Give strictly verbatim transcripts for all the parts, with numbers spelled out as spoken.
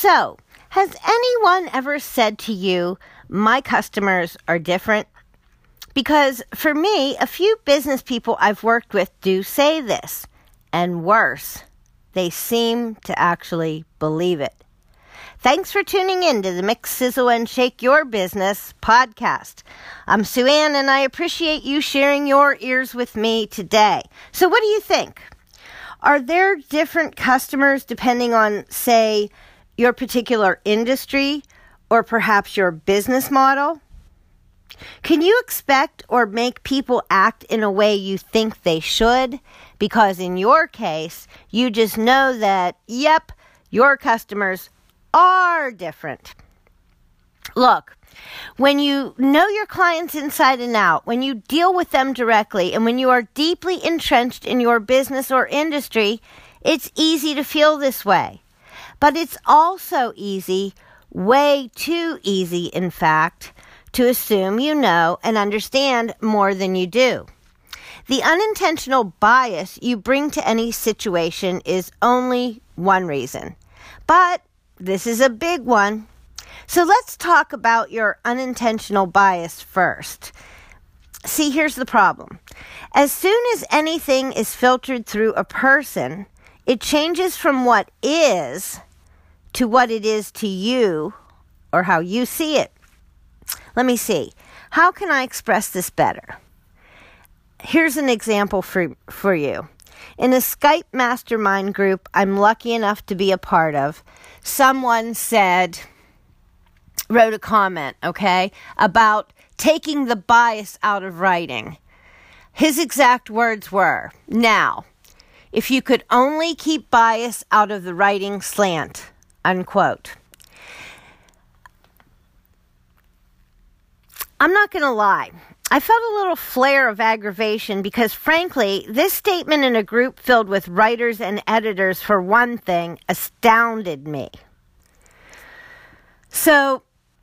So, has anyone ever said to you, my customers are different? Because for me, a few business people I've worked with do say this. And worse, they seem to actually believe it. Thanks for tuning in to the Mix, Sizzle, and Shake Your Business podcast. I'm Sue Ann, and I appreciate you sharing your ears with me today. So what do you think? Are there different customers depending on, say, your particular industry or perhaps your business model? Can you expect or make people act in a way you think they should? Because in your case, you just know that, yep, your customers are different. Look, when you know your clients inside and out, when you deal with them directly, and when you are deeply entrenched in your business or industry, it's easy to feel this way. But it's also easy, way too easy, in fact, to assume you know and understand more than you do. The unintentional bias you bring to any situation is only one reason, but this is a big one. So let's talk about your unintentional bias first. See, here's the problem. As soon as anything is filtered through a person, it changes from what is to what it is to you or how you see it. Let me see. How can I express this better? Here's an example for, for you. In a Skype mastermind group I'm lucky enough to be a part of, someone said, wrote a comment, okay, about taking the bias out of writing. His exact words were, now, if you could only keep bias out of the writing slant, unquote. I'm not going to lie. I felt a little flare of aggravation because, frankly, this statement in a group filled with writers and editors, for one thing, astounded me. So,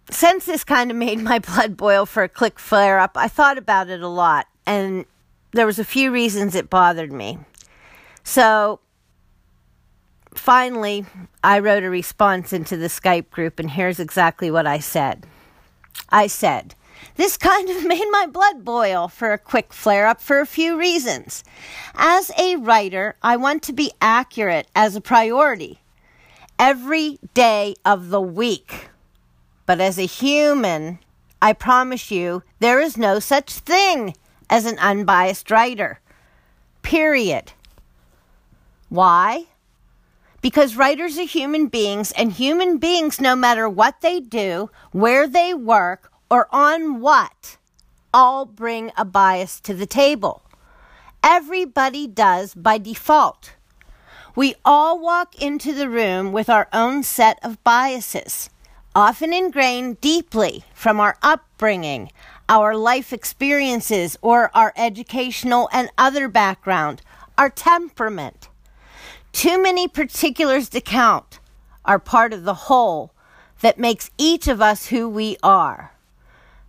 since this kind of made my blood boil for a quick flare-up, I thought about it a lot, and there was a few reasons it bothered me. So, finally, I wrote a response into the Skype group, and here's exactly what I said. I said, this kind of made my blood boil for a quick flare-up for a few reasons. As a writer, I want to be accurate as a priority every day of the week. But as a human, I promise you, there is no such thing as an unbiased writer. Period. Why? Because writers are human beings, and human beings, no matter what they do, where they work, or on what, all bring a bias to the table. Everybody does by default. We all walk into the room with our own set of biases, often ingrained deeply from our upbringing, our life experiences, or our educational and other background, our temperament. Too many particulars to count are part of the whole that makes each of us who we are.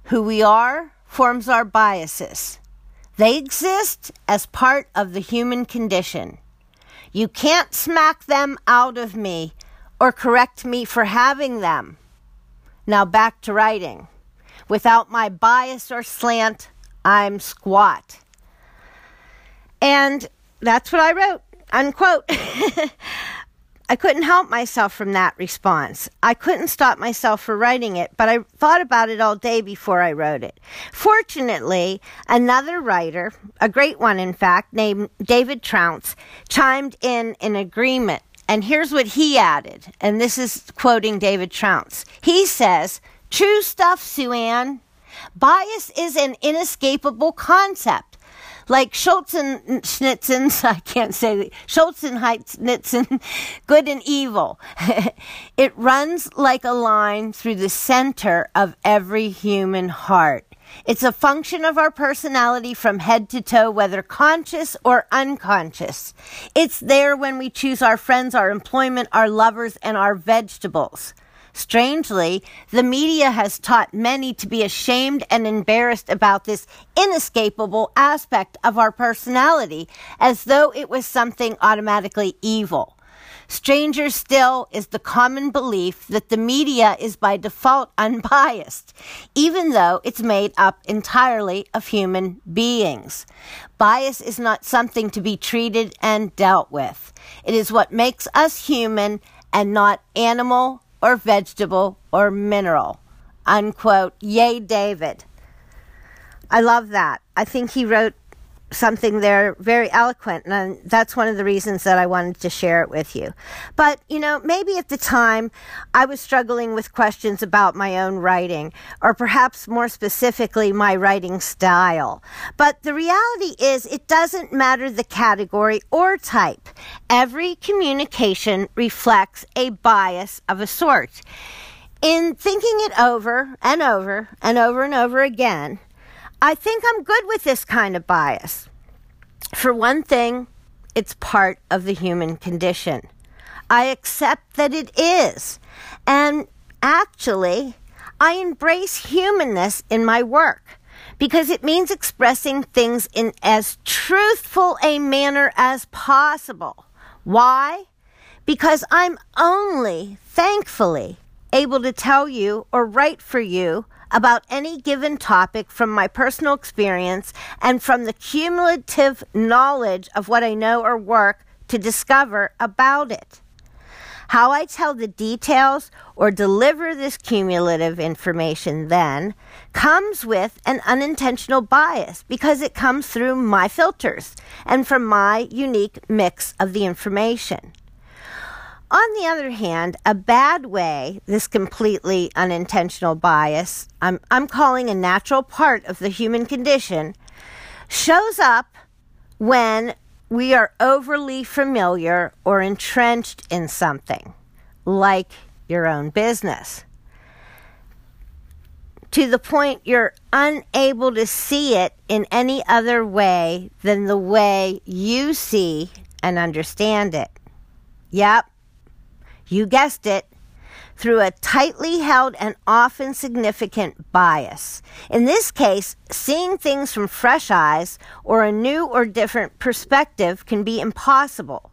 Who we are forms our biases. They exist as part of the human condition. You can't smack them out of me or correct me for having them. Now back to writing. Without my bias or slant, I'm squat. And that's what I wrote, unquote. I couldn't help myself from that response. I couldn't stop myself for writing it, but I thought about it all day before I wrote it. Fortunately, another writer, a great one in fact, named David Trounce, chimed in in agreement. And here's what he added, and this is quoting David Trounce. He says, true stuff, Sue Ann. Bias is an inescapable concept. Like Solzhenitsyn's, I can't say, Solzhenitsyn, good and evil. It runs like a line through the center of every human heart. It's a function of our personality from head to toe, whether conscious or unconscious. It's there when we choose our friends, our employment, our lovers, and our vegetables. Strangely, the media has taught many to be ashamed and embarrassed about this inescapable aspect of our personality, as though it was something automatically evil. Stranger still is the common belief that the media is by default unbiased, even though it's made up entirely of human beings. Bias is not something to be treated and dealt with. It is what makes us human and not animal or vegetable or mineral. Unquote. Yay, David. I love that. I think he wrote something there very eloquent, and that's one of the reasons that I wanted to share it with you. But, you know, maybe at the time I was struggling with questions about my own writing, or perhaps more specifically my writing style. But the reality is it doesn't matter the category or type. Every communication reflects a bias of a sort. In thinking it over and over and over and over again, I think I'm good with this kind of bias. For one thing, it's part of the human condition. I accept that it is. And actually, I embrace humanness in my work because it means expressing things in as truthful a manner as possible. Why? Because I'm only, thankfully, able to tell you or write for you about any given topic from my personal experience and from the cumulative knowledge of what I know or work to discover about it. How I tell the details or deliver this cumulative information then comes with an unintentional bias because it comes through my filters and from my unique mix of the information. On the other hand, a bad way, this completely unintentional bias, I'm, I'm calling a natural part of the human condition, shows up when we are overly familiar or entrenched in something, like your own business, to the point you're unable to see it in any other way than the way you see and understand it. Yep. You guessed it, through a tightly held and often significant bias. In this case, seeing things from fresh eyes or a new or different perspective can be impossible.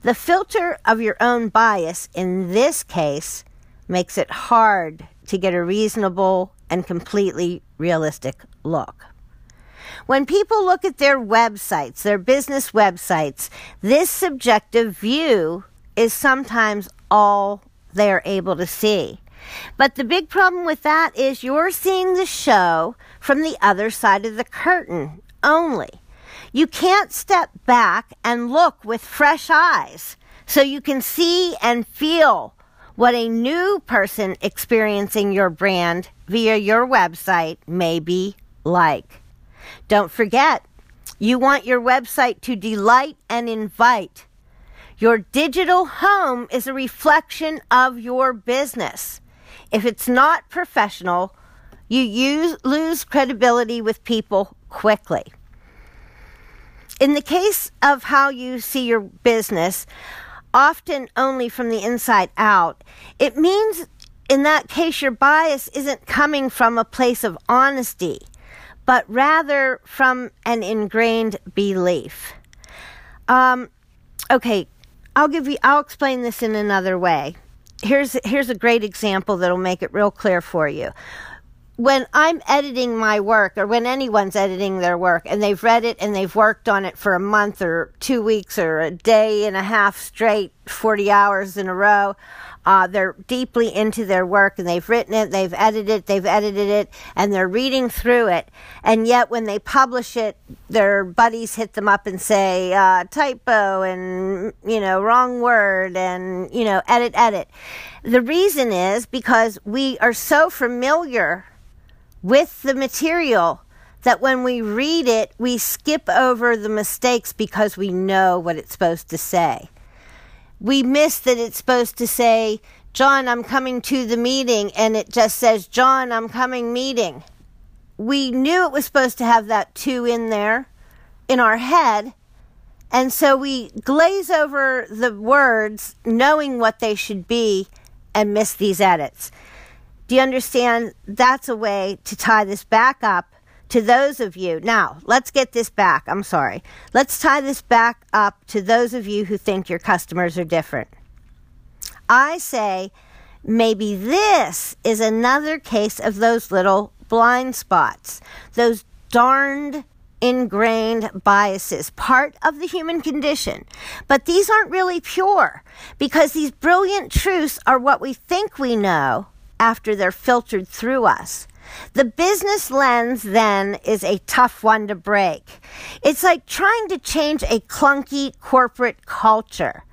The filter of your own bias in this case makes it hard to get a reasonable and completely realistic look. When people look at their websites, their business websites, this subjective view is sometimes all they're able to see. But the big problem with that is you're seeing the show from the other side of the curtain only. You can't step back and look with fresh eyes so you can see and feel what a new person experiencing your brand via your website may be like. Don't forget, you want your website to delight and invite. Your digital home is a reflection of your business. If it's not professional, you use, lose credibility with people quickly. In the case of how you see your business, often only from the inside out, it means in that case your bias isn't coming from a place of honesty, but rather from an ingrained belief. Um, okay. I'll give you, I'll explain this in another way. Here's, here's a great example that'll make it real clear for you. When I'm editing my work, or when anyone's editing their work and they've read it and they've worked on it for a month or two weeks or a day and a half straight, forty hours in a row, uh, they're deeply into their work and they've written it, they've edited it, they've edited it, and they're reading through it. And yet when they publish it, their buddies hit them up and say, uh, typo and, you know, wrong word and, you know, edit, edit. The reason is because we are so familiar with the material that when we read it, we skip over the mistakes because we know what it's supposed to say. We miss that it's supposed to say, John, I'm coming to the meeting, and it just says, John, I'm coming meeting. We knew it was supposed to have that two in there in our head, and so we glaze over the words knowing what they should be and miss these edits. Do you understand? That's a way to tie this back up to those of you. Now, let's get this back. I'm sorry. Let's tie this back up to those of you who think your customers are different. I say maybe this is another case of those little blind spots, those darned ingrained biases, part of the human condition. But these aren't really pure, because these brilliant truths are what we think we know after they're filtered through us. The business lens, then, is a tough one to break. It's like trying to change a clunky corporate culture.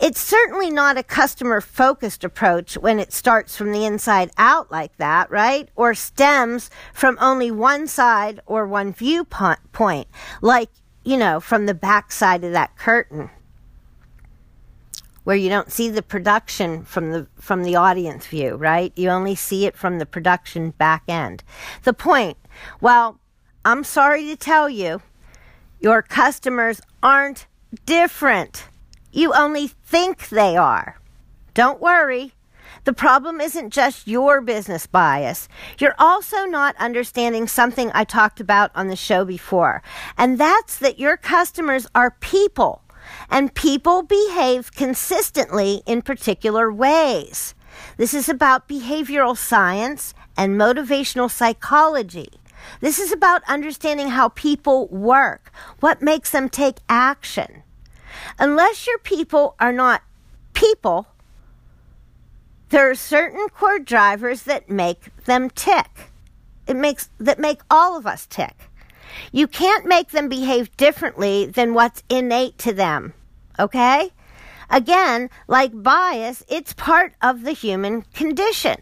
It's certainly not a customer-focused approach when it starts from the inside out like that, right? Or stems from only one side or one viewpoint, like, you know, from the backside of that curtain, where you don't see the production from the from the audience view, right? You only see it from the production back end. The point, well, I'm sorry to tell you, your customers aren't different. You only think they are. Don't worry. The problem isn't just your business bias. You're also not understanding something I talked about on the show before, and that's that your customers are people. And people behave consistently in particular ways. This is about behavioral science and motivational psychology. This is about understanding how people work, what makes them take action. Unless your people are not people, there are certain core drivers that make them tick. It makes that make all of us tick. You can't make them behave differently than what's innate to them, okay? Again, like bias, it's part of the human condition.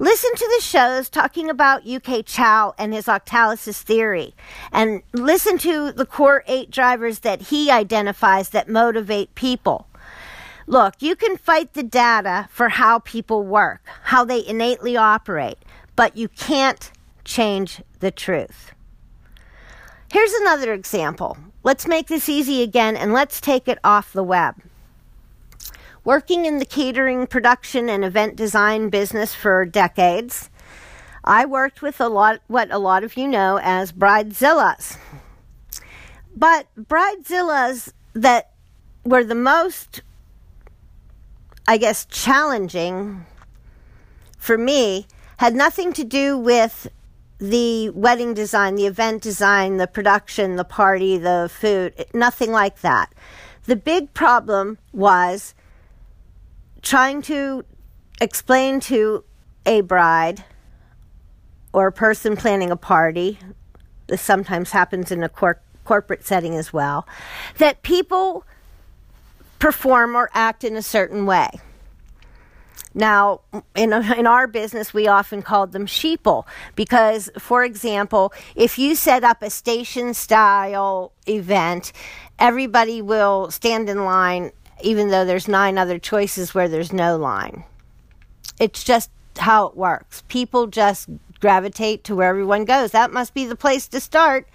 Listen to the shows talking about U K Chow and his octalysis theory, and listen to the core eight drivers that he identifies that motivate people. Look, you can fight the data for how people work, how they innately operate, but you can't change the truth. Here's another example. Let's make this easy again, and let's take it off the web. Working in the catering, production, and event design business for decades, I worked with a lot, what a lot of you know as bridezillas. But bridezillas that were the most, I guess, challenging for me had nothing to do with the wedding design, the event design, the production, the party, the food, nothing like that. The big problem was trying to explain to a bride or a person planning a party, this sometimes happens in a cor- corporate setting as well, that people perform or act in a certain way. Now, in in our business, we often called them sheeple because, for example, if you set up a station-style event, everybody will stand in line even though there's nine other choices where there's no line. It's just how it works. People just gravitate to where everyone goes. That must be the place to start.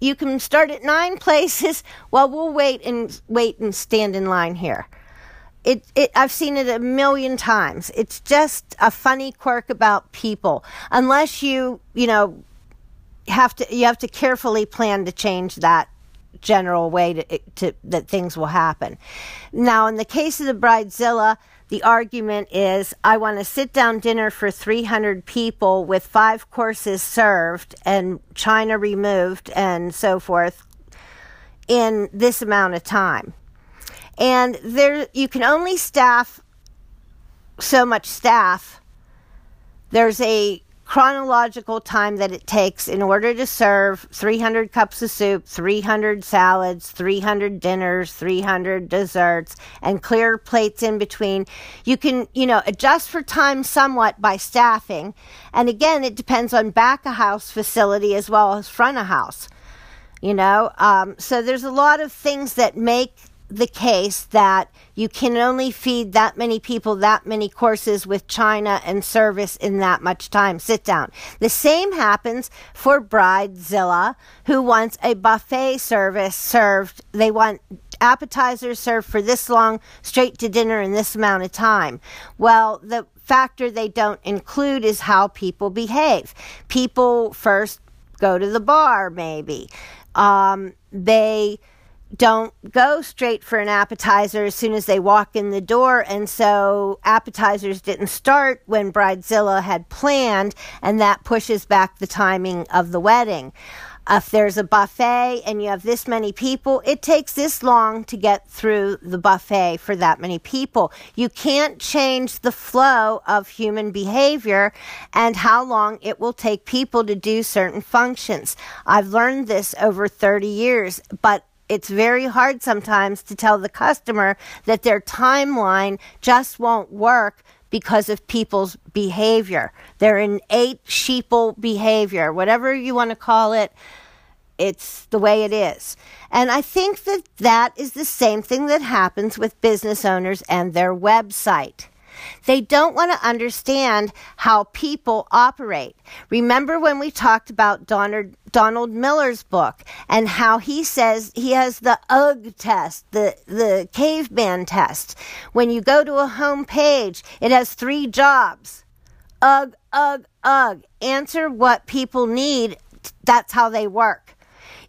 You can start at nine places. Well, we'll wait and wait and stand in line here. It, it, I've seen it a million times. It's just a funny quirk about people. Unless you, you know, have to, you have to carefully plan to change that general way to, to that things will happen. Now, in the case of the bridezilla, the argument is, I want a sit-down dinner for three hundred people with five courses served and china removed and so forth in this amount of time. And there, you can only staff so much staff. There's a chronological time that it takes in order to serve three hundred cups of soup, three hundred salads, three hundred dinners, three hundred desserts, and clear plates in between. You can, you know, adjust for time somewhat by staffing. And again, it depends on back of house facility as well as front of house, you know. Um, so there's a lot of things that make the case that you can only feed that many people that many courses with china and service in that much time. Sit down. The same happens for bridezilla who wants a buffet service served. They want appetizers served for this long, straight to dinner in this amount of time. Well, the factor they don't include is how people behave. People first go to the bar, maybe. Um, they don't go straight for an appetizer as soon as they walk in the door. And so appetizers didn't start when Bridezilla had planned, and that pushes back the timing of the wedding. If there's a buffet and you have this many people, it takes this long to get through the buffet for that many people. You can't change the flow of human behavior and how long it will take people to do certain functions. I've learned this over thirty years, but it's very hard sometimes to tell the customer that their timeline just won't work because of people's behavior. They're innate sheeple behavior, whatever you want to call it. It's the way it is. And I think that that is the same thing that happens with business owners and their website. They don't want to understand how people operate. Remember when we talked about Donald, Donald Miller's book and how he says he has the U G G test, the, the caveman test. When you go to a home page, it has three jobs. U G G, U G G, U G G. Answer what people need. That's how they work.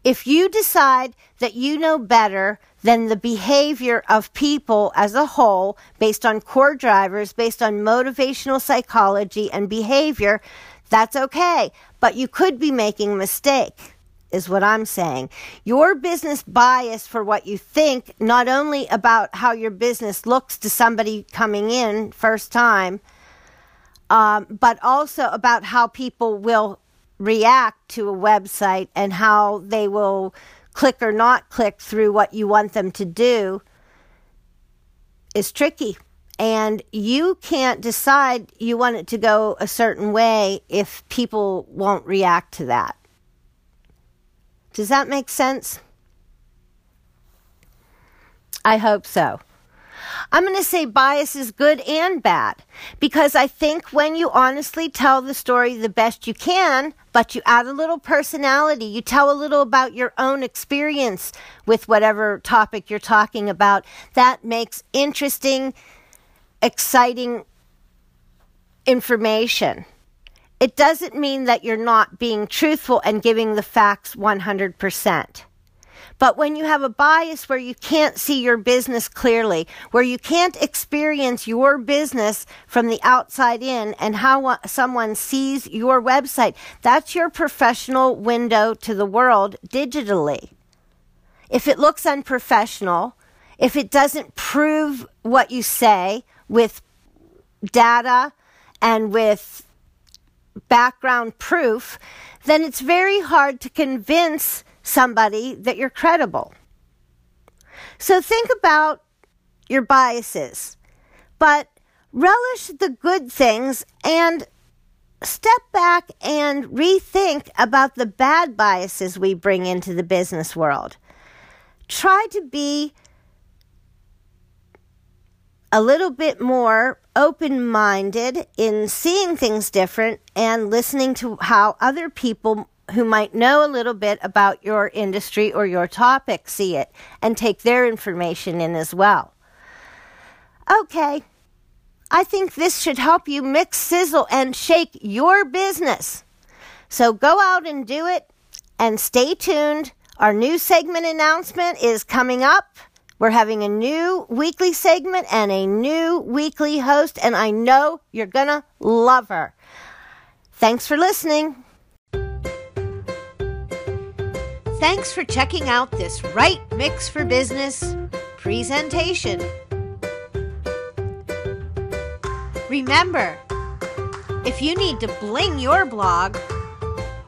If you decide that you know better than the behavior of people as a whole, based on core drivers, based on motivational psychology and behavior, that's okay. But you could be making a mistake, is what I'm saying. Your business bias for what you think, not only about how your business looks to somebody coming in first time, um, but also about how people will react to a website and how they will click or not click through what you want them to do is tricky. And you can't decide you want it to go a certain way if people won't react to that. Does that make sense? I hope so. I'm going to say bias is good and bad, because I think when you honestly tell the story the best you can, but you add a little personality, you tell a little about your own experience with whatever topic you're talking about, that makes interesting, exciting information. It doesn't mean that you're not being truthful and giving the facts one hundred percent. But when you have a bias where you can't see your business clearly, where you can't experience your business from the outside in and how someone sees your website, that's your professional window to the world digitally. If it looks unprofessional, if it doesn't prove what you say with data and with background proof, then it's very hard to convince somebody that you're credible. So think about your biases, but relish the good things and step back and rethink about the bad biases we bring into the business world. Try to be a little bit more open-minded in seeing things different and listening to how other people who might know a little bit about your industry or your topic see it and take their information in as well. Okay, I think this should help you mix, sizzle, and shake your business. So go out and do it and stay tuned. Our new segment announcement is coming up. We're having a new weekly segment and a new weekly host, and I know you're going to love her. Thanks for listening. Thanks for checking out this Right Mix for Business presentation. Remember, if you need to bling your blog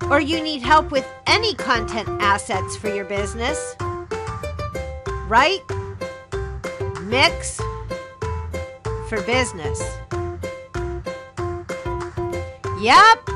or you need help with any content assets for your business, Right Mix for Business. Yep.